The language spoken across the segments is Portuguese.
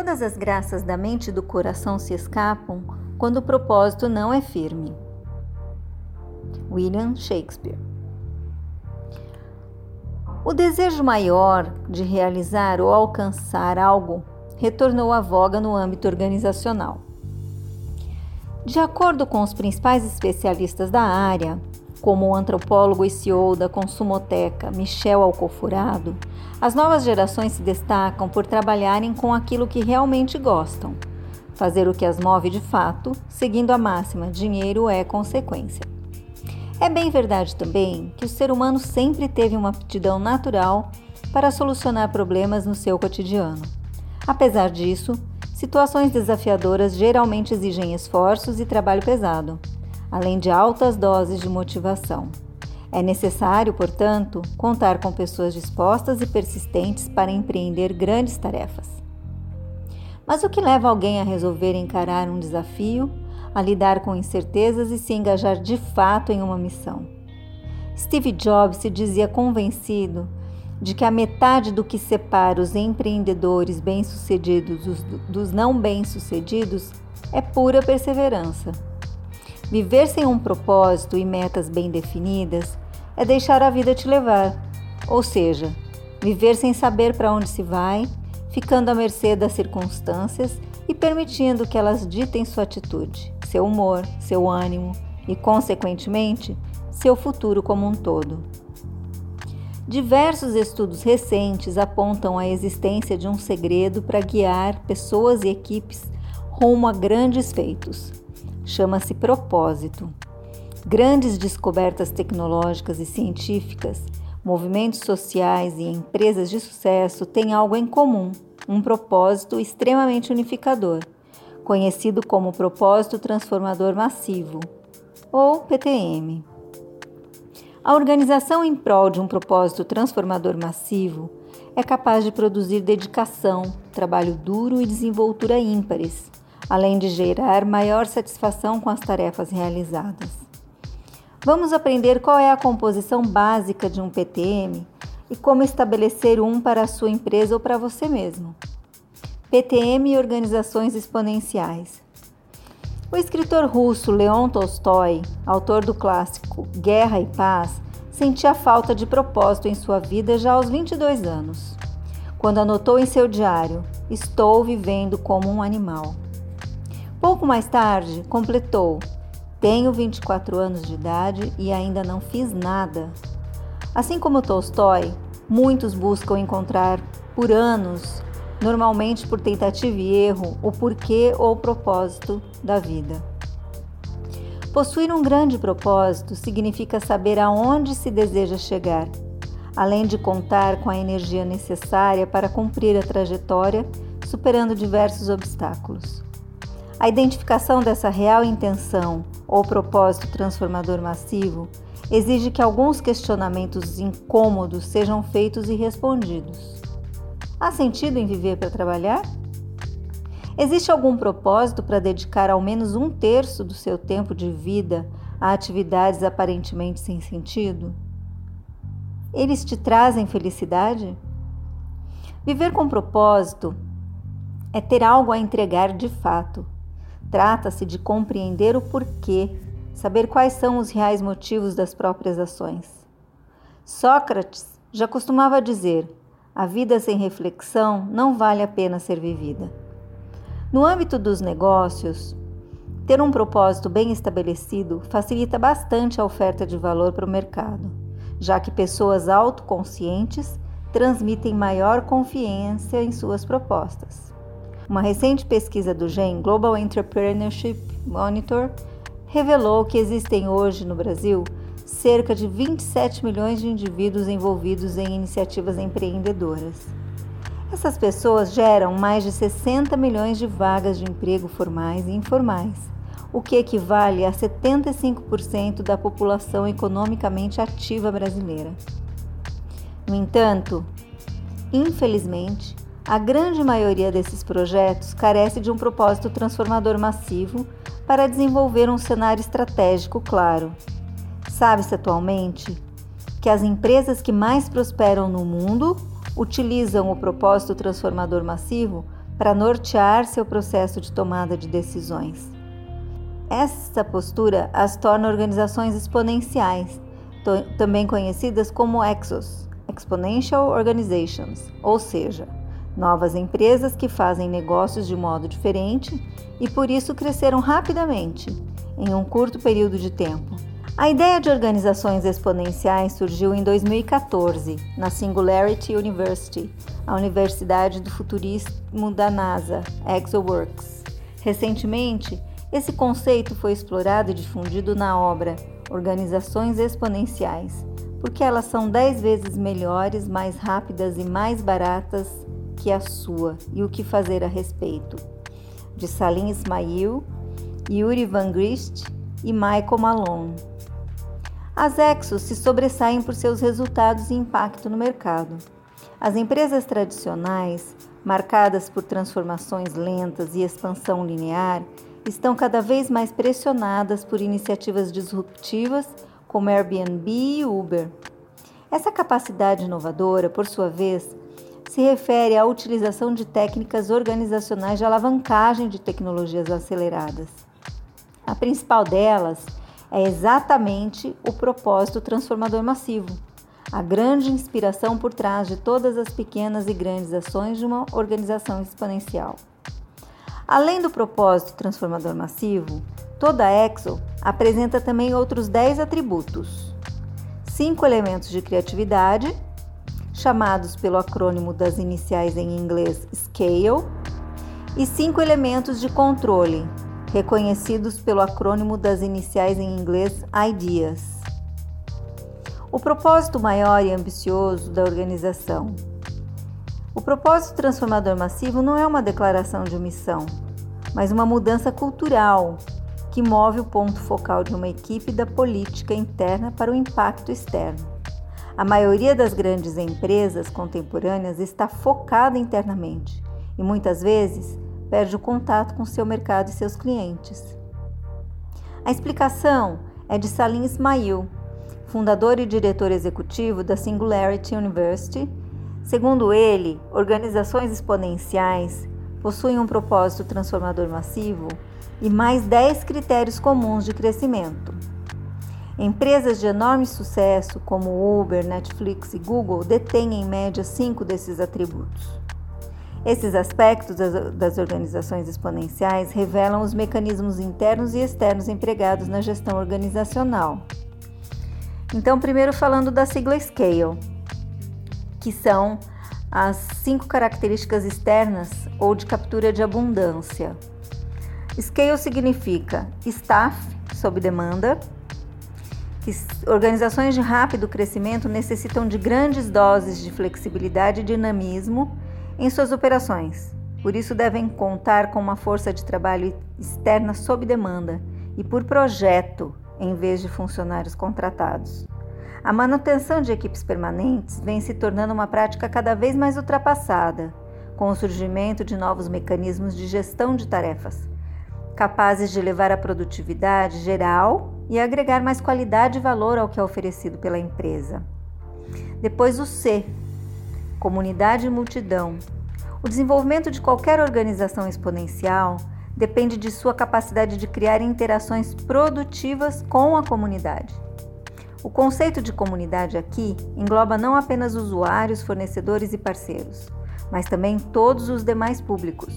Todas as graças da mente e do coração se escapam quando o propósito não é firme. William Shakespeare. O desejo maior de realizar ou alcançar algo retornou à voga no âmbito organizacional. De acordo com os principais especialistas da área, como o antropólogo e CEO da Consumoteca, Michel Alcofurado, as novas gerações se destacam por trabalharem com aquilo que realmente gostam, fazer o que as move de fato, seguindo a máxima, dinheiro é consequência. É bem verdade também que o ser humano sempre teve uma aptidão natural para solucionar problemas no seu cotidiano. Apesar disso, situações desafiadoras geralmente exigem esforços e trabalho pesado, além de altas doses de motivação. É necessário, portanto, contar com pessoas dispostas e persistentes para empreender grandes tarefas. Mas o que leva alguém a resolver encarar um desafio, a lidar com incertezas e se engajar de fato em uma missão? Steve Jobs se dizia convencido de que a metade do que separa os empreendedores bem-sucedidos dos não bem-sucedidos é pura perseverança. Viver sem um propósito e metas bem definidas é deixar a vida te levar, ou seja, viver sem saber para onde se vai, ficando à mercê das circunstâncias e permitindo que elas ditem sua atitude, seu humor, seu ânimo e, consequentemente, seu futuro como um todo. Diversos estudos recentes apontam a existência de um segredo para guiar pessoas e equipes rumo a grandes feitos. Chama-se propósito. Grandes descobertas tecnológicas e científicas, movimentos sociais e empresas de sucesso têm algo em comum, um propósito extremamente unificador, conhecido como Propósito Transformador Massivo, ou PTM. A organização em prol de um propósito transformador massivo é capaz de produzir dedicação, trabalho duro e desenvoltura ímpares, além de gerar maior satisfação com as tarefas realizadas. Vamos aprender qual é a composição básica de um PTM e como estabelecer um para a sua empresa ou para você mesmo. PTM e organizações exponenciais. O escritor russo Leon Tolstói, autor do clássico Guerra e Paz, sentia falta de propósito em sua vida já aos 22 anos, quando anotou em seu diário: "Estou vivendo como um animal". Pouco mais tarde, completou: "Tenho 24 anos de idade e ainda não fiz nada". Assim como Tolstói, muitos buscam encontrar por anos, normalmente por tentativa e erro, o porquê ou o propósito da vida. Possuir um grande propósito significa saber aonde se deseja chegar, além de contar com a energia necessária para cumprir a trajetória, superando diversos obstáculos. A identificação dessa real intenção ou propósito transformador massivo exige que alguns questionamentos incômodos sejam feitos e respondidos. Há sentido em viver para trabalhar? Existe algum propósito para dedicar ao menos um terço do seu tempo de vida a atividades aparentemente sem sentido? Eles te trazem felicidade? Viver com propósito é ter algo a entregar de fato. Trata-se de compreender o porquê, saber quais são os reais motivos das próprias ações. Sócrates já costumava dizer: "A vida sem reflexão não vale a pena ser vivida". No âmbito dos negócios, ter um propósito bem estabelecido facilita bastante a oferta de valor para o mercado, já que pessoas autoconscientes transmitem maior confiança em suas propostas. Uma recente pesquisa do GEM, Global Entrepreneurship Monitor, revelou que existem hoje no Brasil cerca de 27 milhões de indivíduos envolvidos em iniciativas empreendedoras. Essas pessoas geram mais de 60 milhões de vagas de emprego formais e informais, o que equivale a 75% da população economicamente ativa brasileira. No entanto, infelizmente, a grande maioria desses projetos carece de um propósito transformador massivo para desenvolver um cenário estratégico claro. Sabe-se atualmente que as empresas que mais prosperam no mundo utilizam o propósito transformador massivo para nortear seu processo de tomada de decisões. Essa postura as torna organizações exponenciais, também conhecidas como exos, Exponential Organizations, ou seja, novas empresas que fazem negócios de modo diferente e por isso cresceram rapidamente, em um curto período de tempo. A ideia de organizações exponenciais surgiu em 2014, na Singularity University, a Universidade do Futurismo da NASA, ExoWorks. Recentemente, esse conceito foi explorado e difundido na obra Organizações Exponenciais, porque elas são 10 vezes melhores, mais rápidas e mais baratas que a sua, e o que fazer a respeito, de Salim Ismail, Yuri Van Grist e Michael Malone. As exos se sobressaem por seus resultados e impacto no mercado. As empresas tradicionais, marcadas por transformações lentas e expansão linear, estão cada vez mais pressionadas por iniciativas disruptivas como Airbnb e Uber. Essa capacidade inovadora, por sua vez, se refere à utilização de técnicas organizacionais de alavancagem de tecnologias aceleradas. A principal delas é exatamente o propósito transformador massivo, a grande inspiração por trás de todas as pequenas e grandes ações de uma organização exponencial. Além do propósito transformador massivo, toda a Exo apresenta também outros 10 atributos, 5 elementos de criatividade, chamados pelo acrônimo das iniciais em inglês SCALE, e 5 elementos de controle, reconhecidos pelo acrônimo das iniciais em inglês IDEAS. O propósito maior e ambicioso da organização. O propósito transformador massivo não é uma declaração de missão, mas uma mudança cultural que move o ponto focal de uma equipe da política interna para o impacto externo. A maioria das grandes empresas contemporâneas está focada internamente e muitas vezes perde o contato com seu mercado e seus clientes. A explicação é de Salim Ismail, fundador e diretor executivo da Singularity University. Segundo ele, organizações exponenciais possuem um propósito transformador massivo e mais 10 critérios comuns de crescimento. Empresas de enorme sucesso, como Uber, Netflix e Google, detêm em média 5 desses atributos. Esses aspectos das organizações exponenciais revelam os mecanismos internos e externos empregados na gestão organizacional. Então, primeiro falando da sigla SCALE, que são as 5 características externas ou de captura de abundância. SCALE significa staff sob demanda. Organizações de rápido crescimento necessitam de grandes doses de flexibilidade e dinamismo em suas operações. Por isso devem contar com uma força de trabalho externa sob demanda e por projeto, em vez de funcionários contratados. A manutenção de equipes permanentes vem se tornando uma prática cada vez mais ultrapassada, com o surgimento de novos mecanismos de gestão de tarefas, capazes de elevar a produtividade geral e agregar mais qualidade e valor ao que é oferecido pela empresa. Depois o C, comunidade e multidão. O desenvolvimento de qualquer organização exponencial depende de sua capacidade de criar interações produtivas com a comunidade. O conceito de comunidade aqui engloba não apenas usuários, fornecedores e parceiros, mas também todos os demais públicos.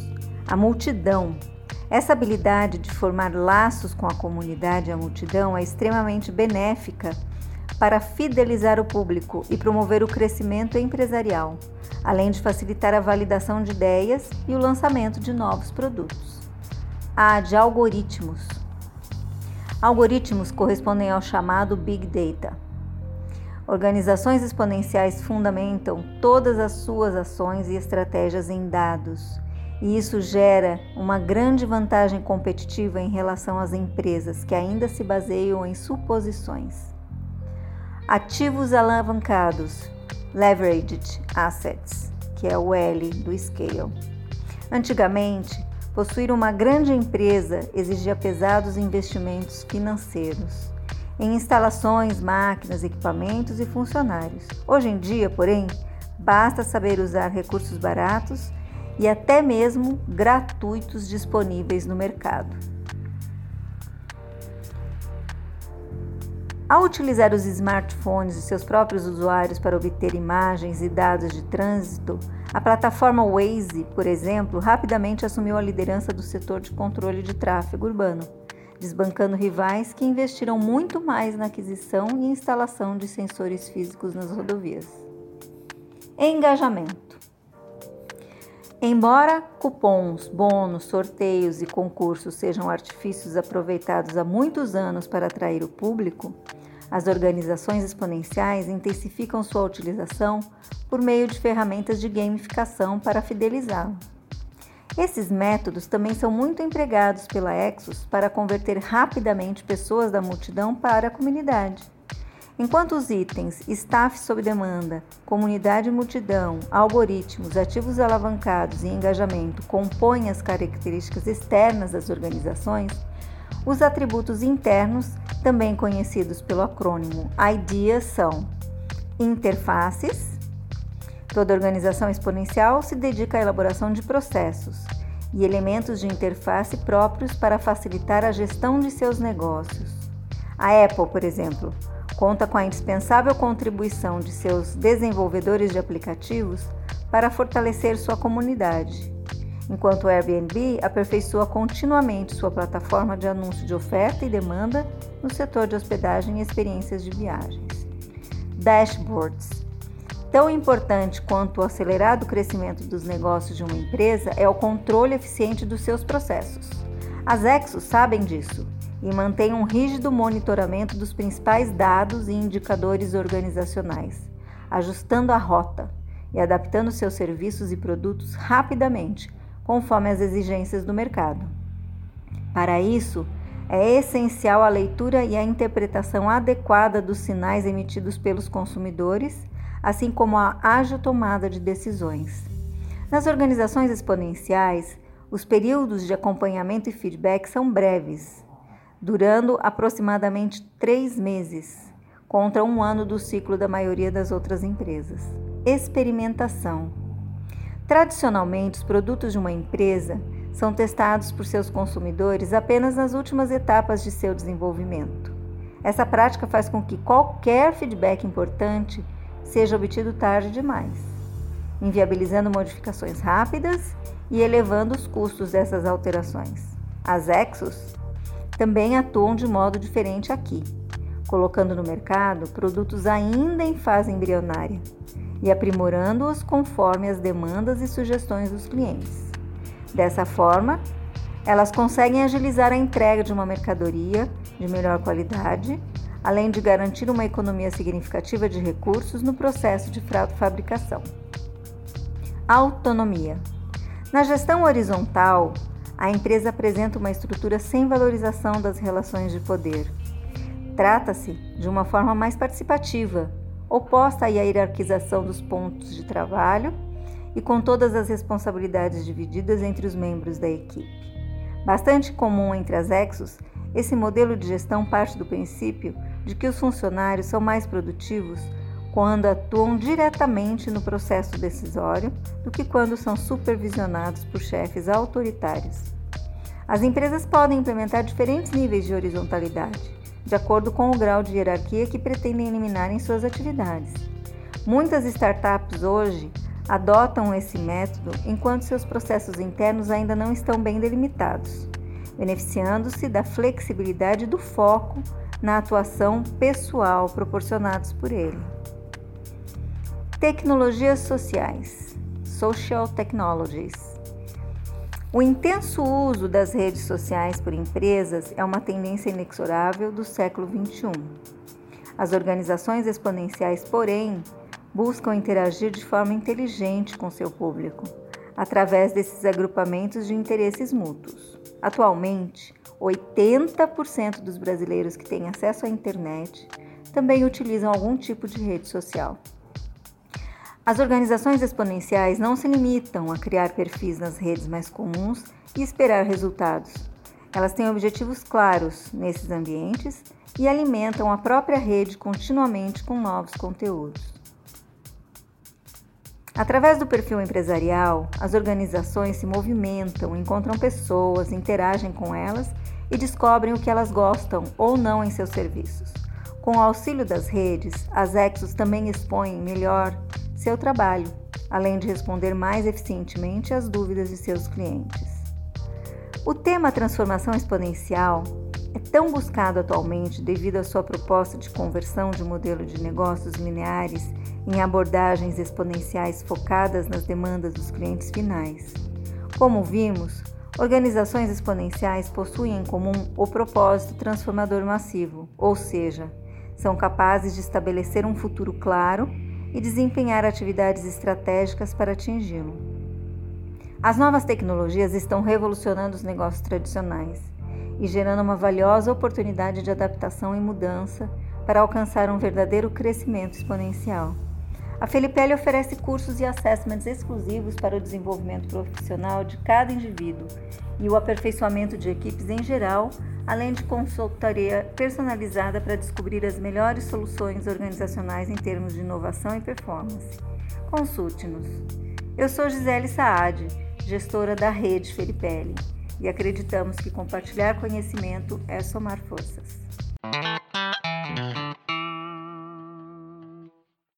A multidão. Essa habilidade de formar laços com a comunidade e a multidão é extremamente benéfica para fidelizar o público e promover o crescimento empresarial, além de facilitar a validação de ideias e o lançamento de novos produtos. A de algoritmos. Algoritmos correspondem ao chamado Big Data. Organizações exponenciais fundamentam todas as suas ações e estratégias em dados. E isso gera uma grande vantagem competitiva em relação às empresas que ainda se baseiam em suposições. Ativos alavancados, leveraged assets, que é o L do SCALE. Antigamente, possuir uma grande empresa exigia pesados investimentos financeiros em instalações, máquinas, equipamentos e funcionários. Hoje em dia, porém, basta saber usar recursos baratos e até mesmo gratuitos disponíveis no mercado. Ao utilizar os smartphones de seus próprios usuários para obter imagens e dados de trânsito, a plataforma Waze, por exemplo, rapidamente assumiu a liderança do setor de controle de tráfego urbano, desbancando rivais que investiram muito mais na aquisição e instalação de sensores físicos nas rodovias. Engajamento. Embora cupons, bônus, sorteios e concursos sejam artifícios aproveitados há muitos anos para atrair o público, as organizações exponenciais intensificam sua utilização por meio de ferramentas de gamificação para fidelizá-lo. Esses métodos também são muito empregados pela Exos para converter rapidamente pessoas da multidão para a comunidade. Enquanto os itens staff sob demanda, comunidade e multidão, algoritmos, ativos alavancados e engajamento compõem as características externas das organizações, os atributos internos, também conhecidos pelo acrônimo IDEAS, são interfaces. Toda organização exponencial se dedica à elaboração de processos e elementos de interface próprios para facilitar a gestão de seus negócios. A Apple, por exemplo, conta com a indispensável contribuição de seus desenvolvedores de aplicativos para fortalecer sua comunidade, enquanto o Airbnb aperfeiçoa continuamente sua plataforma de anúncio de oferta e demanda no setor de hospedagem e experiências de viagens. Dashboards. Tão importante quanto o acelerado crescimento dos negócios de uma empresa é o controle eficiente dos seus processos. As Exos sabem disso e mantêm um rígido monitoramento dos principais dados e indicadores organizacionais, ajustando a rota e adaptando seus serviços e produtos rapidamente, conforme as exigências do mercado. Para isso, é essencial a leitura e a interpretação adequada dos sinais emitidos pelos consumidores, assim como a ágil tomada de decisões. Nas organizações exponenciais, os períodos de acompanhamento e feedback são breves, durando aproximadamente 3 meses, contra 1 ano do ciclo da maioria das outras empresas. Experimentação. Tradicionalmente, os produtos de uma empresa são testados por seus consumidores apenas nas últimas etapas de seu desenvolvimento. Essa prática faz com que qualquer feedback importante seja obtido tarde demais, inviabilizando modificações rápidas e elevando os custos dessas alterações. As Exos também atuam de modo diferente aqui, colocando no mercado produtos ainda em fase embrionária e aprimorando-os conforme as demandas e sugestões dos clientes. Dessa forma, elas conseguem agilizar a entrega de uma mercadoria de melhor qualidade, além de garantir uma economia significativa de recursos no processo de fabricação. Autonomia. Na gestão horizontal, a empresa apresenta uma estrutura sem valorização das relações de poder. Trata-se de uma forma mais participativa, oposta à hierarquização dos pontos de trabalho e com todas as responsabilidades divididas entre os membros da equipe. Bastante comum entre as Exos, esse modelo de gestão parte do princípio de que os funcionários são mais produtivos quando atuam diretamente no processo decisório do que quando são supervisionados por chefes autoritários. As empresas podem implementar diferentes níveis de horizontalidade, de acordo com o grau de hierarquia que pretendem eliminar em suas atividades. Muitas startups hoje adotam esse método enquanto seus processos internos ainda não estão bem delimitados, beneficiando-se da flexibilidade do foco na atuação pessoal proporcionados por ele. Tecnologias sociais, social technologies. O intenso uso das redes sociais por empresas é uma tendência inexorável do século XXI. As organizações exponenciais, porém, buscam interagir de forma inteligente com seu público, através desses agrupamentos de interesses mútuos. Atualmente, 80% dos brasileiros que têm acesso à internet também utilizam algum tipo de rede social. As organizações exponenciais não se limitam a criar perfis nas redes mais comuns e esperar resultados. Elas têm objetivos claros nesses ambientes e alimentam a própria rede continuamente com novos conteúdos. Através do perfil empresarial, as organizações se movimentam, encontram pessoas, interagem com elas e descobrem o que elas gostam ou não em seus serviços. Com o auxílio das redes, as Exos também expõem melhor seu trabalho, além de responder mais eficientemente às dúvidas de seus clientes. O tema transformação exponencial é tão buscado atualmente devido à sua proposta de conversão de modelo de negócios lineares em abordagens exponenciais focadas nas demandas dos clientes finais. Como vimos, organizações exponenciais possuem em comum o propósito transformador massivo, ou seja, são capazes de estabelecer um futuro claro e desempenhar atividades estratégicas para atingi-lo. As novas tecnologias estão revolucionando os negócios tradicionais e gerando uma valiosa oportunidade de adaptação e mudança para alcançar um verdadeiro crescimento exponencial. A Felipele oferece cursos e assessments exclusivos para o desenvolvimento profissional de cada indivíduo e o aperfeiçoamento de equipes em geral, além de consultoria personalizada para descobrir as melhores soluções organizacionais em termos de inovação e performance. Consulte-nos. Eu sou Gisele Saadi, gestora da Rede Felipele, e acreditamos que compartilhar conhecimento é somar forças.